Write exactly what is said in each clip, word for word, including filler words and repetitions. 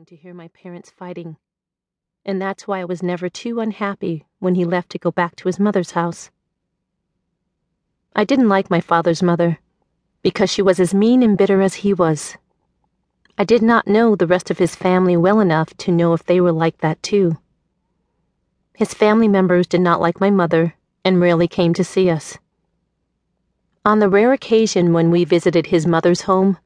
heartbreaking to hear my parents fighting, and that's why I was never too unhappy when he left to go back to his mother's house. I didn't like my father's mother, because she was as mean and bitter as he was. I did not know the rest of his family well enough to know if they were like that too. His family members did not like my mother and rarely came to see us. On the rare occasion when we visited his mother's home,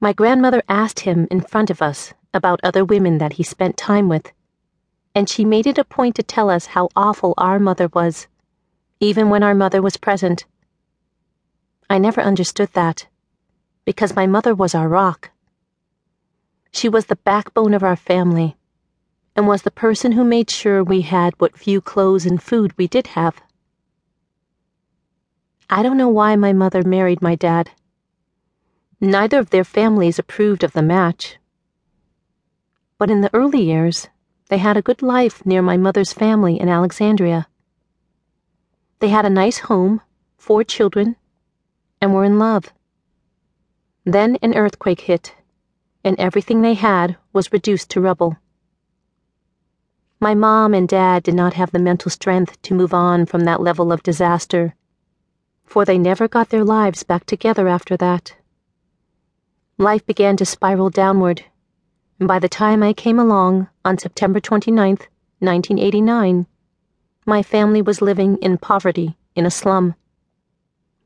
my grandmother asked him in front of us about other women that he spent time with, and she made it a point to tell us how awful our mother was, even when our mother was present. I never understood that, because my mother was our rock. She was the backbone of our family, and was the person who made sure we had what few clothes and food we did have. I don't know why my mother married my dad. Neither of their families approved of the match. But in the early years, they had a good life near my mother's family in Alexandria. They had a nice home, four children, and were in love. Then an earthquake hit, and everything they had was reduced to rubble. My mom and dad did not have the mental strength to move on from that level of disaster, for they never got their lives back together after that. Life began to spiral downward, and by the time I came along on September twenty-ninth, nineteen eighty-nine, my family was living in poverty in a slum.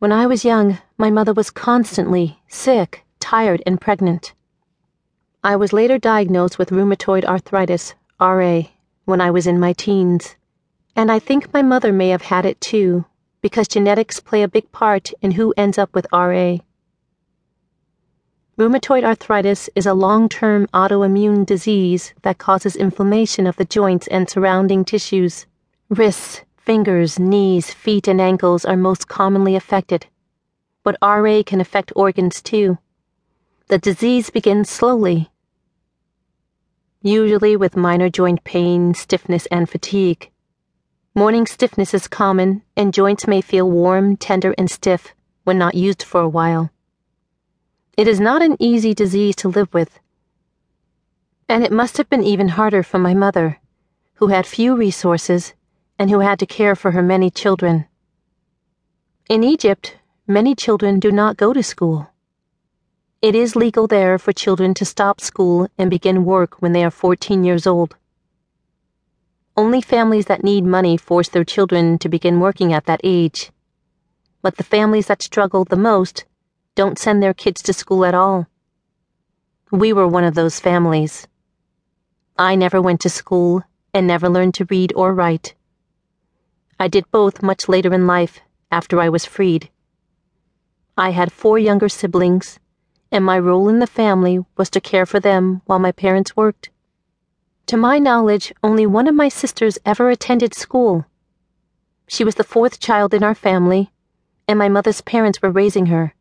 When I was young, my mother was constantly sick, tired, and pregnant. I was later diagnosed with rheumatoid arthritis, R A, when I was in my teens, and I think my mother may have had it too, because genetics play a big part in who ends up with R A. Rheumatoid arthritis is a long-term autoimmune disease that causes inflammation of the joints and surrounding tissues. Wrists, fingers, knees, feet, and ankles are most commonly affected, but R A can affect organs too. The disease begins slowly, usually with minor joint pain, stiffness, and fatigue. Morning stiffness is common, and joints may feel warm, tender, and stiff when not used for a while. It is not an easy disease to live with, and it must have been even harder for my mother, who had few resources and who had to care for her many children. In Egypt, many children do not go to school. It is legal there for children to stop school and begin work when they are fourteen years old. Only families that need money force their children to begin working at that age, but the families that struggle the most don't send their kids to school at all. We were one of those families. I never went to school and never learned to read or write. I did both much later in life, after I was freed. I had four younger siblings, and my role in the family was to care for them while my parents worked. To my knowledge, only one of my sisters ever attended school. She was the fourth child in our family, and my mother's parents were raising her.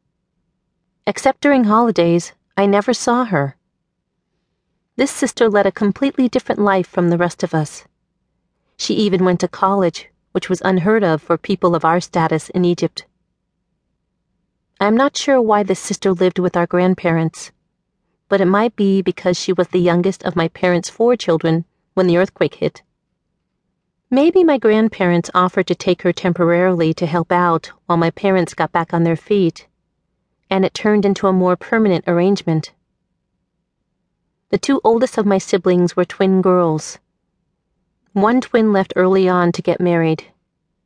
Except during holidays, I never saw her. This sister led a completely different life from the rest of us. She even went to college, which was unheard of for people of our status in Egypt. I am not sure why this sister lived with our grandparents, but it might be because she was the youngest of my parents' four children when the earthquake hit. Maybe my grandparents offered to take her temporarily to help out while my parents got back on their feet, and it turned into a more permanent arrangement. The two oldest of my siblings were twin girls. One twin left early on to get married,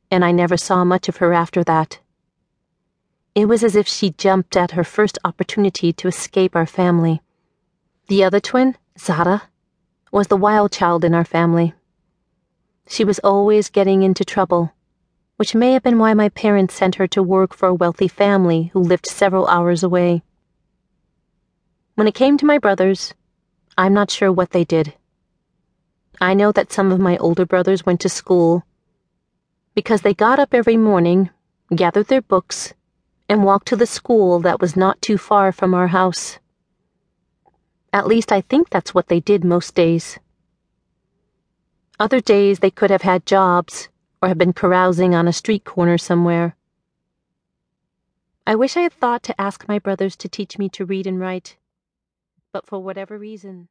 and I never saw much of her after that. It was as if she jumped at her first opportunity to escape our family. The other twin, Zara, was the wild child in our family. She was always getting into trouble, which may have been why my parents sent her to work for a wealthy family who lived several hours away. When it came to my brothers, I'm not sure what they did. I know that some of my older brothers went to school because they got up every morning, gathered their books, and walked to the school that was not too far from our house. At least I think that's what they did most days. Other days they could have had jobs, or have been carousing on a street corner somewhere. I wish I had thought to ask my brothers to teach me to read and write, but for whatever reason...